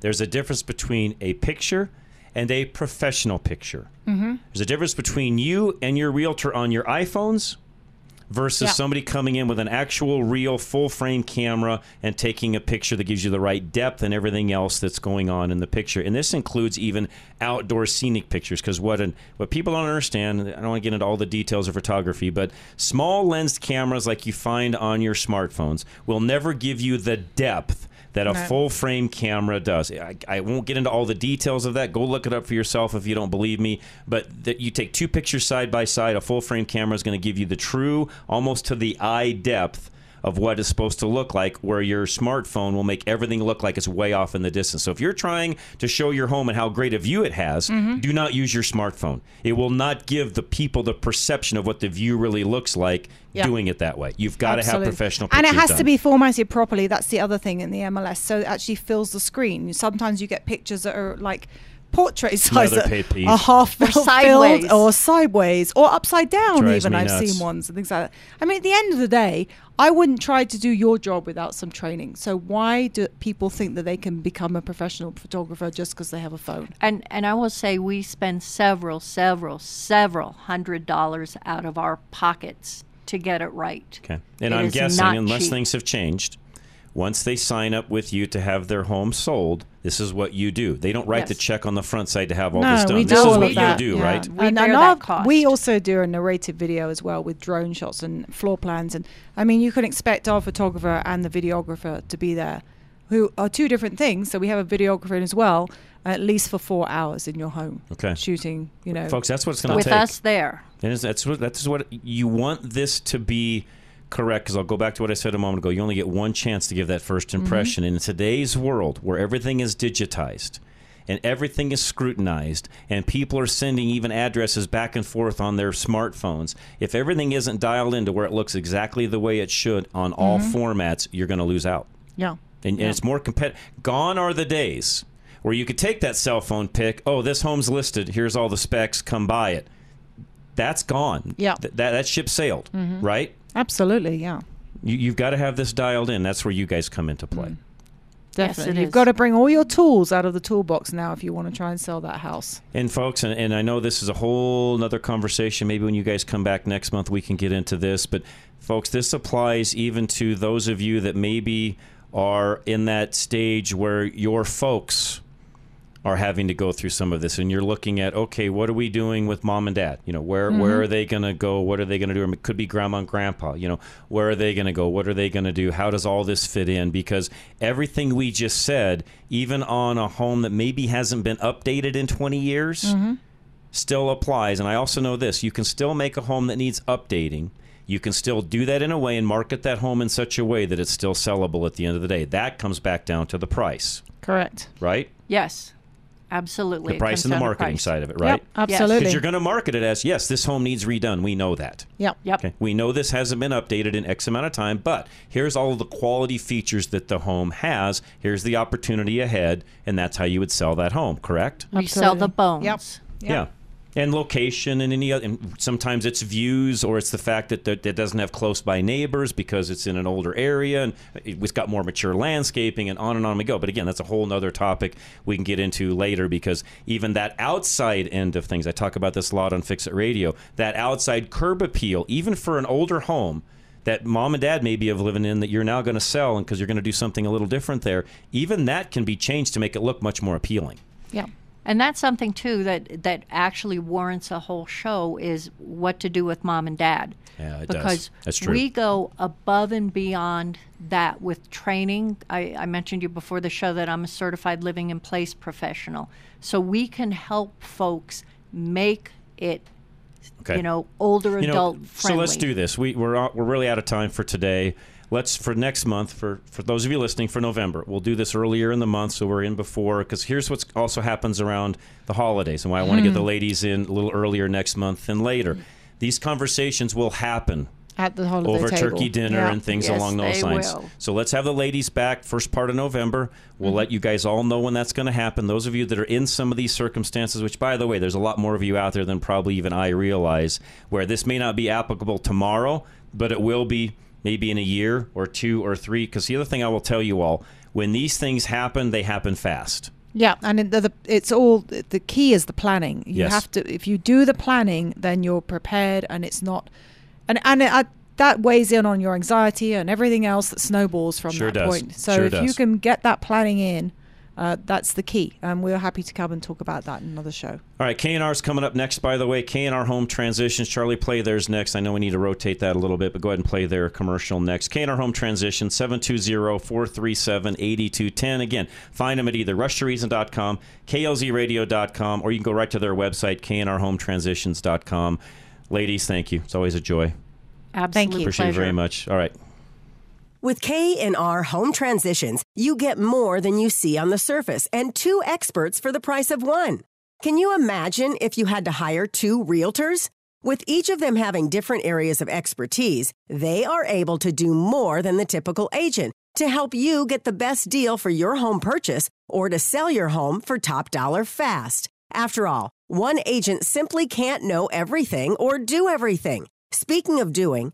There's a difference between a picture and a professional picture. Mm-hmm. There's a difference between you and your realtor on your iPhones versus yeah. somebody coming in with an actual real full-frame camera and taking a picture that gives you the right depth and everything else that's going on in the picture. And this includes even outdoor scenic pictures, because what an, what people don't understand, I don't want to get into all the details of photography, but small lensed cameras like you find on your smartphones will never give you the depth that a full-frame camera does. I, I won't get into all the details of that. Go look it up for yourself if you don't believe me. But that you take two pictures side by side, a full-frame camera is going to give you the true, almost to the eye depth of what is supposed to look like, where your smartphone will make everything look like it's way off in the distance. So if you're trying to show your home and how great a view it has, mm-hmm. do not use your smartphone. It will not give the people the perception of what the view really looks like yep. doing it that way. You've got Absolutely. to have professional pictures. And it has done. to be formatted properly. That's the other thing in the M L S. So it actually fills the screen. Sometimes you get pictures that are like portrait size that are half filled or sideways or upside down even. I've nuts. seen ones and things like that. I mean, at the end of the day, I wouldn't try to do your job without some training. So why do people think that they can become a professional photographer just because they have a phone? And and I will say we spend several, several, several hundred dollars out of our pockets to get it right. Okay. And it I'm guessing, unless cheap. things have changed, once they sign up with you to have their home sold, this is what you do. They don't write yes. the check on the front side to have all no, this done. This is what that. you do, yeah. right? We, and, and our, we also do a narrated video as well with drone shots and floor plans. And I mean, you can expect our photographer and the videographer to be there, who are two different things. So we have a videographer in as well, at least for four hours in your home. Okay. Shooting, you know. Folks, that's what it's going to take. With us there. And that's what, that's what you want this to be. Correct, because I'll go back to what I said a moment ago. You only get one chance to give that first impression. Mm-hmm. In today's world, where everything is digitized and everything is scrutinized and people are sending even addresses back and forth on their smartphones, if everything isn't dialed into where it looks exactly the way it should on mm-hmm. all formats, you're going to lose out. Yeah. And, yeah. and it's more competitive. Gone are the days where you could take that cell phone pic, oh, this home's listed, here's all the specs, come buy it. That's gone. Yeah. Th- that, that ship sailed, mm-hmm. right? Absolutely, yeah. You, you've got to have this dialed in. That's where you guys come into play. Mm. Definitely. Yes, you've is. got to bring all your tools out of the toolbox now if you want to try and sell that house. And folks, and, and I know this is a whole other conversation. Maybe when you guys come back next month, we can get into this. But folks, this applies even to those of you that maybe are in that stage where your folks are having to go through some of this, and you're looking at, okay, what are we doing with mom and dad? You know, where mm-hmm. where are they going to go? What are they going to do? I mean, it could be grandma and grandpa. You know, where are they going to go? What are they going to do? How does all this fit in? Because everything we just said, even on a home that maybe hasn't been updated in twenty years, mm-hmm. still applies. And I also know this, you can still make a home that needs updating. You can still do that in a way and market that home in such a way that it's still sellable at the end of the day. That comes back down to the price. Correct. Right? Yes. Absolutely. The price and the marketing side of it, right? Yep, absolutely. Because you're going to market it as, yes, this home needs redone. We know that. Yep. Yep. Okay. We know this hasn't been updated in X amount of time, but here's all the quality features that the home has. Here's the opportunity ahead, and that's how you would sell that home, correct? Absolutely. You sell the bones. Yep. Yep. Yeah. And location and any other, and sometimes it's views or it's the fact that it doesn't have close by neighbors because it's in an older area and it's got more mature landscaping and on and on we go. But again, that's a whole nother topic we can get into later because even that outside end of things, I talk about this a lot on Fix It Radio, that outside curb appeal, even for an older home that mom and dad maybe have living in that you're now going to sell and because you're going to do something a little different there, even that can be changed to make it look much more appealing. Yeah. And that's something, too, that, that actually warrants a whole show is what to do with mom and dad. Yeah, it does. Because that's true. We go above and beyond that with training. I, I mentioned to you before the show that I'm a certified living in place professional. So we can help folks make it, okay. you know, older you adult know, friendly. So let's do this. We, we're, we're really out of time for today. Let's, for next month, for, for those of you listening, for November, we'll do this earlier in the month so we're in before, because here's what also happens around the holidays and why I mm. want to get the ladies in a little earlier next month than later. Mm. These conversations will happen at the holiday over table. Turkey dinner yeah. and things yes, along those lines. Will. So let's have the ladies back first part of November. We'll mm-hmm. let you guys all know when that's going to happen. Those of you that are in some of these circumstances, which, by the way, there's a lot more of you out there than probably even I realize, where this may not be applicable tomorrow, but it will be maybe in a year or two or three. Because the other thing I will tell you all, when these things happen, they happen fast. Yeah, and the, the, it's all, the key is the planning. You yes. have to, if you do the planning, then you're prepared and it's not, and, and it, I, that weighs in on your anxiety and everything else that snowballs from sure that does. point. So sure if does. you can get that planning in uh, that's the key. And we're happy to come and talk about that in another show. All right, K N R's coming up next, by the way. K N R Home Transitions. Charlie, play theirs next. I know we need to rotate that a little bit, but go ahead and play their commercial next. K N R Home Transitions, seven two zero, four three seven, eight two one zero. Again, find them at either rush to reason dot com, K L Z radio dot com, or you can go right to their website, K N R home transitions dot com. Ladies, thank you. It's always a joy. Absolutely. Thank you. Appreciate Pleasure. It very much. All right. With K N R Home Transitions, you get more than you see on the surface and two experts for the price of one. Can you imagine if you had to hire two realtors? With each of them having different areas of expertise, they are able to do more than the typical agent to help you get the best deal for your home purchase or to sell your home for top dollar fast. After all, one agent simply can't know everything or do everything. Speaking of doing,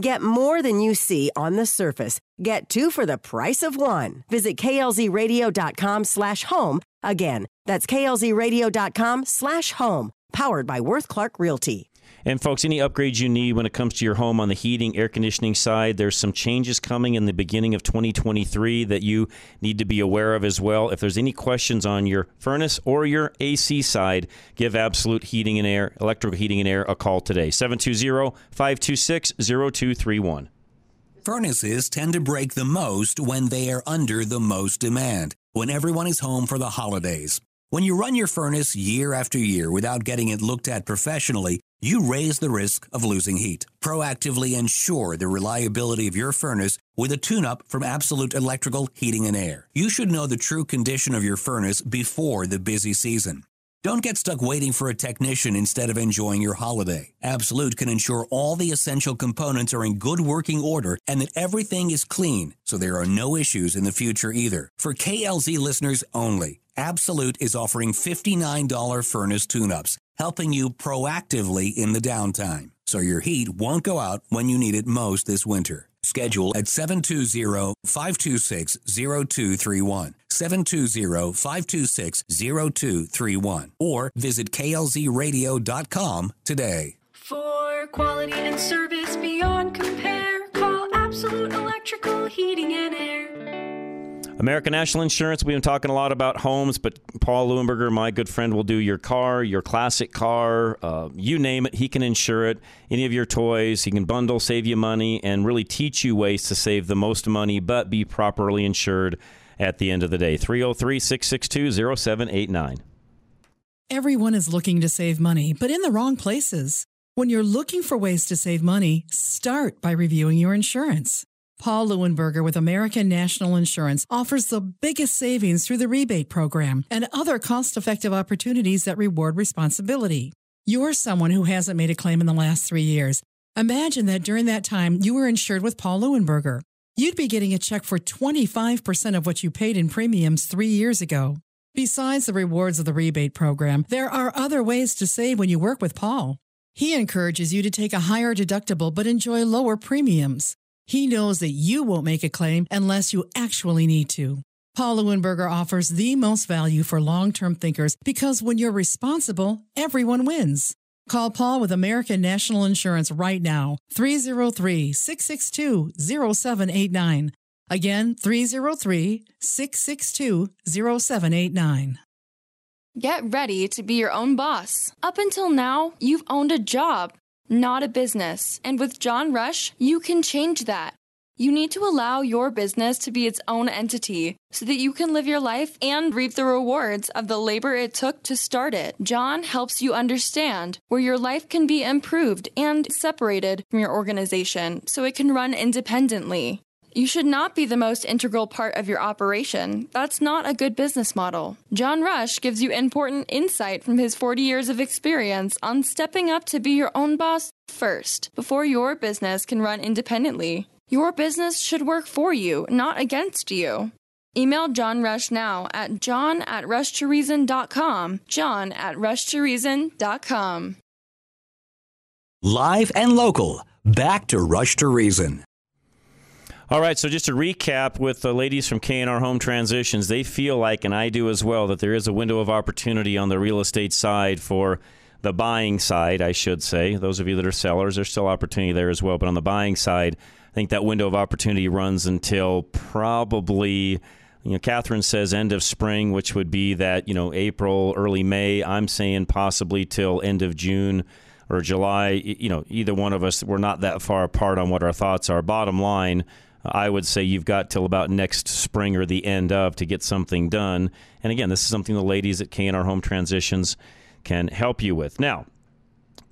Get more than you see on the surface. Get two for the price of one. Visit K L Z radio dot com slash home. Again, that's K L Z radio dot com slash home. Powered by Worth Clark Realty. And folks, any upgrades you need when it comes to your home on the heating, air conditioning side, there's some changes coming in the beginning of twenty twenty-three that you need to be aware of as well. If there's any questions on your furnace or your A C side, give Absolute Heating and Air, Electrical Heating and Air, a call today. seven two zero, five two six, zero two three one. Furnaces tend to break the most when they are under the most demand, when everyone is home for the holidays. When you run your furnace year after year without getting it looked at professionally, you raise the risk of losing heat. Proactively ensure the reliability of your furnace with a tune-up from Absolute Electrical Heating and Air. You should know the true condition of your furnace before the busy season. Don't get stuck waiting for a technician instead of enjoying your holiday. Absolute can ensure all the essential components are in good working order and that everything is clean, so there are no issues in the future either. For K L Z listeners only, Absolute is offering fifty-nine dollars furnace tune-ups, helping you proactively in the downtime, so your heat won't go out when you need it most this winter. Schedule at seven two zero, five two six, zero two three one, seven two zero, five two six, zero two three one, or visit K L Z radio dot com today. For quality and service beyond compare, call Absolute Electrical Heating and Air. American National Insurance, we've been talking a lot about homes, but Paul Leuenberger, my good friend, will do your car, your classic car, uh, you name it. He can insure it, any of your toys. He can bundle, save you money, and really teach you ways to save the most money but be properly insured at the end of the day. three oh three, six six two, oh seven eight nine. Everyone is looking to save money, but in the wrong places. When you're looking for ways to save money, start by reviewing your insurance. Paul Leuenberger with American National Insurance offers the biggest savings through the rebate program and other cost-effective opportunities that reward responsibility. You're someone who hasn't made a claim in the last three years. Imagine that during that time, you were insured with Paul Leuenberger. You'd be getting a check for twenty-five percent of what you paid in premiums three years ago. Besides the rewards of the rebate program, there are other ways to save when you work with Paul. He encourages you to take a higher deductible but enjoy lower premiums. He knows that you won't make a claim unless you actually need to. Paul Leuenberger offers the most value for long-term thinkers because when you're responsible, everyone wins. Call Paul with American National Insurance right now, three oh three, six six two, oh seven eight nine. Again, three oh three, six six two, oh seven eight nine. Get ready to be your own boss. Up until now, you've owned a job, not a business. And with John Rush, you can change that. You need to allow your business to be its own entity so that you can live your life and reap the rewards of the labor it took to start it. John helps you understand where your life can be improved and separated from your organization so it can run independently. You should not be the most integral part of your operation. That's not a good business model. John Rush gives you important insight from his forty years of experience on stepping up to be your own boss first, before your business can run independently. Your business should work for you, not against you. Email John Rush now at john at rush to reason dot com, john at rush to reason dot com. Live and local, back to Rush to Reason. All right, so just to recap with the ladies from K N R Home Transitions, they feel like, and I do as well, that there is a window of opportunity on the real estate side for the buying side, I should say. Those of you that are sellers, there's still opportunity there as well. But on the buying side, I think that window of opportunity runs until probably, you know, Catherine says end of spring, which would be that, you know, April, early May. I'm saying possibly till end of June or July. You know, either one of us, we're not that far apart on what our thoughts are. Bottom line, I would say you've got till about next spring or the end of to get something done. And again, this is something the ladies at K N R Home Transitions can help you with. Now,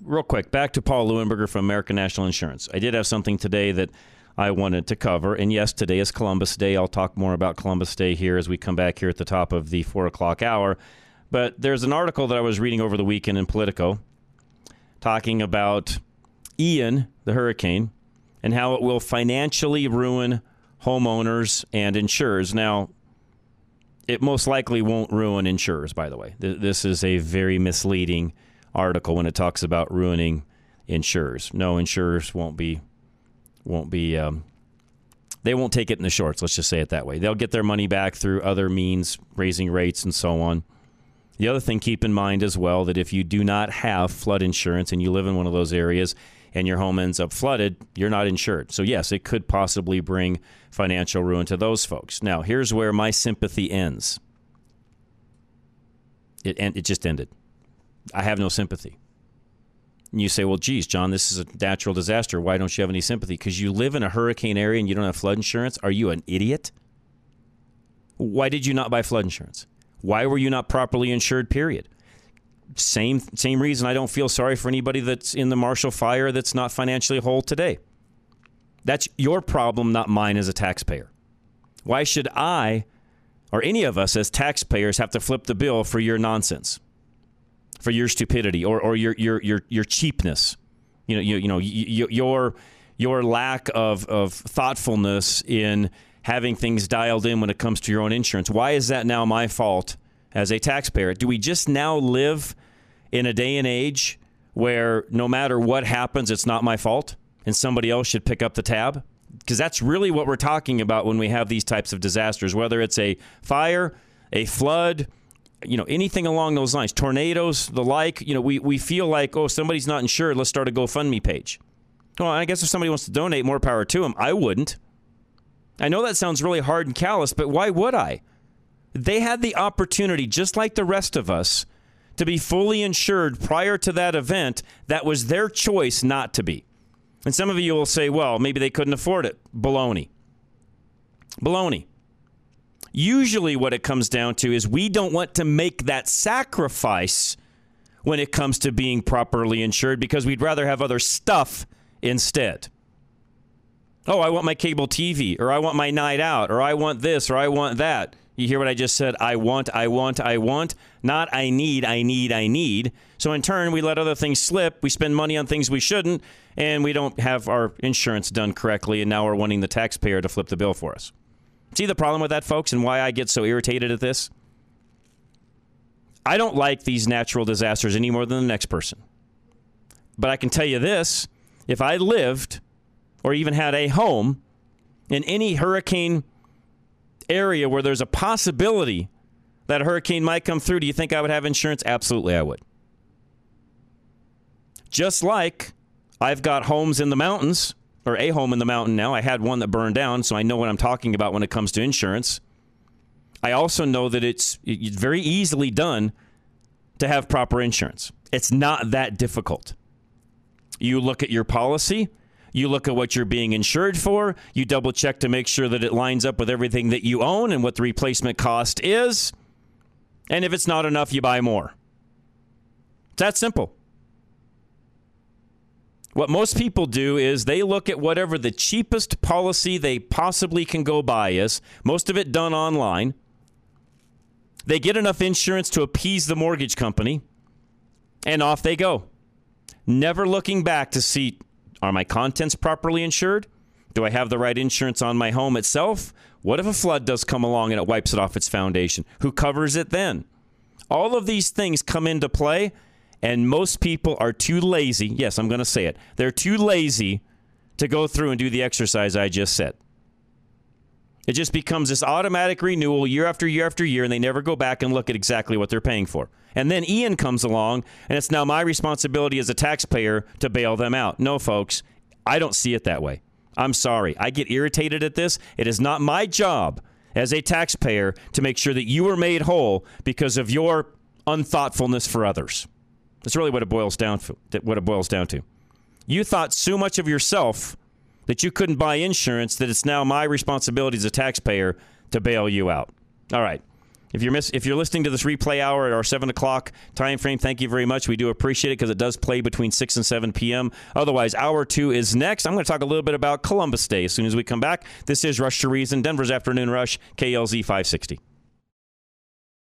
real quick, back to Paul Leuenberger from American National Insurance. I did have something today that I wanted to cover. And yes, today is Columbus Day. I'll talk more about Columbus Day here as we come back here at the top of the four o'clock hour. But there's an article that I was reading over the weekend in Politico talking about Ian, the hurricane, and how it will financially ruin homeowners and insurers. Now, it most likely won't ruin insurers, by the way. This is a very misleading article when it talks about ruining insurers. No, insurers won't be, won't be, um, they won't take it in the shorts, let's just say it that way. They'll get their money back through other means, raising rates and so on. The other thing, keep in mind as well, that if you do not have flood insurance and you live in one of those areas and your home ends up flooded, you're not insured. So yes, it could possibly bring financial ruin to those folks. Now, here's where my sympathy ends. It and it just ended. I have no sympathy. And you say, well, geez, John, this is a natural disaster. Why don't you have any sympathy? Because you live in a hurricane area and you don't have flood insurance? Are you an idiot? Why did you not buy flood insurance? Why were you not properly insured, period? Same same reason I don't feel sorry for anybody that's in the Marshall Fire that's not financially whole today. That's your problem, not mine as a taxpayer. Why should I or any of us as taxpayers have to flip the bill for your nonsense, for your stupidity or, or your, your your your cheapness, you know, you, you know, you, your your lack of, of thoughtfulness in having things dialed in when it comes to your own insurance? Why is that now my fault as a taxpayer? Do we just now live in a day and age where no matter what happens, it's not my fault and somebody else should pick up the tab? Because that's really what we're talking about when we have these types of disasters, whether it's a fire, a flood, you know, anything along those lines, tornadoes, the like. You know, we, we feel like, oh, somebody's not insured. Let's start a GoFundMe page. Well, I guess if somebody wants to donate, more power to them. I wouldn't. I know that sounds really hard and callous, but why would I? They had the opportunity, just like the rest of us, to be fully insured prior to that event. That was their choice not to be. And some of you will say, well, maybe they couldn't afford it. Baloney. Baloney. Usually what it comes down to is we don't want to make that sacrifice when it comes to being properly insured because we'd rather have other stuff instead. Oh, I want my cable T V, or I want my night out, or I want this, or I want that. You hear what I just said? I want, I want, I want. Not I need, I need, I need. So in turn, we let other things slip. We spend money on things we shouldn't, and we don't have our insurance done correctly, and now we're wanting the taxpayer to flip the bill for us. See the problem with that, folks, and why I get so irritated at this? I don't like these natural disasters any more than the next person. But I can tell you this, if I lived or even had a home in any hurricane area where there's a possibility that a hurricane might come through, do you think I would have insurance? Absolutely, I would. Just like I've got homes in the mountains, or a home in the mountain now. I had one that burned down, so I know what I'm talking about when it comes to insurance. I also know that it's very easily done to have proper insurance. It's not that difficult. You look at your policy. You look at what you're being insured for. You double check to make sure that it lines up with everything that you own and what the replacement cost is. And if it's not enough, you buy more. It's that simple. What most people do is they look at whatever the cheapest policy they possibly can go buy is, most of it done online. They get enough insurance to appease the mortgage company, and off they go. Never looking back to see, are my contents properly insured? Do I have the right insurance on my home itself? What if a flood does come along and it wipes it off its foundation? Who covers it then? All of these things come into play, and most people are too lazy. Yes, I'm going to say it. They're too lazy to go through and do the exercise I just said. It just becomes this automatic renewal year after year after year, and they never go back and look at exactly what they're paying for. And then Ian comes along, and it's now my responsibility as a taxpayer to bail them out. No, folks, I don't see it that way. I'm sorry. I get irritated at this. It is not my job as a taxpayer to make sure that you are made whole because of your unthoughtfulness for others. That's really what it boils down to, what it boils down to. You thought so much of yourself that you couldn't buy insurance that it's now my responsibility as a taxpayer to bail you out. All right. If you're miss, if you're listening to this replay hour at our seven o'clock time frame, thank you very much. We do appreciate it because it does play between six and seven p.m. Otherwise, hour two is next. I'm going to talk a little bit about Columbus Day as soon as we come back. This is Rush to Reason, Denver's Afternoon Rush, K L Z five sixty.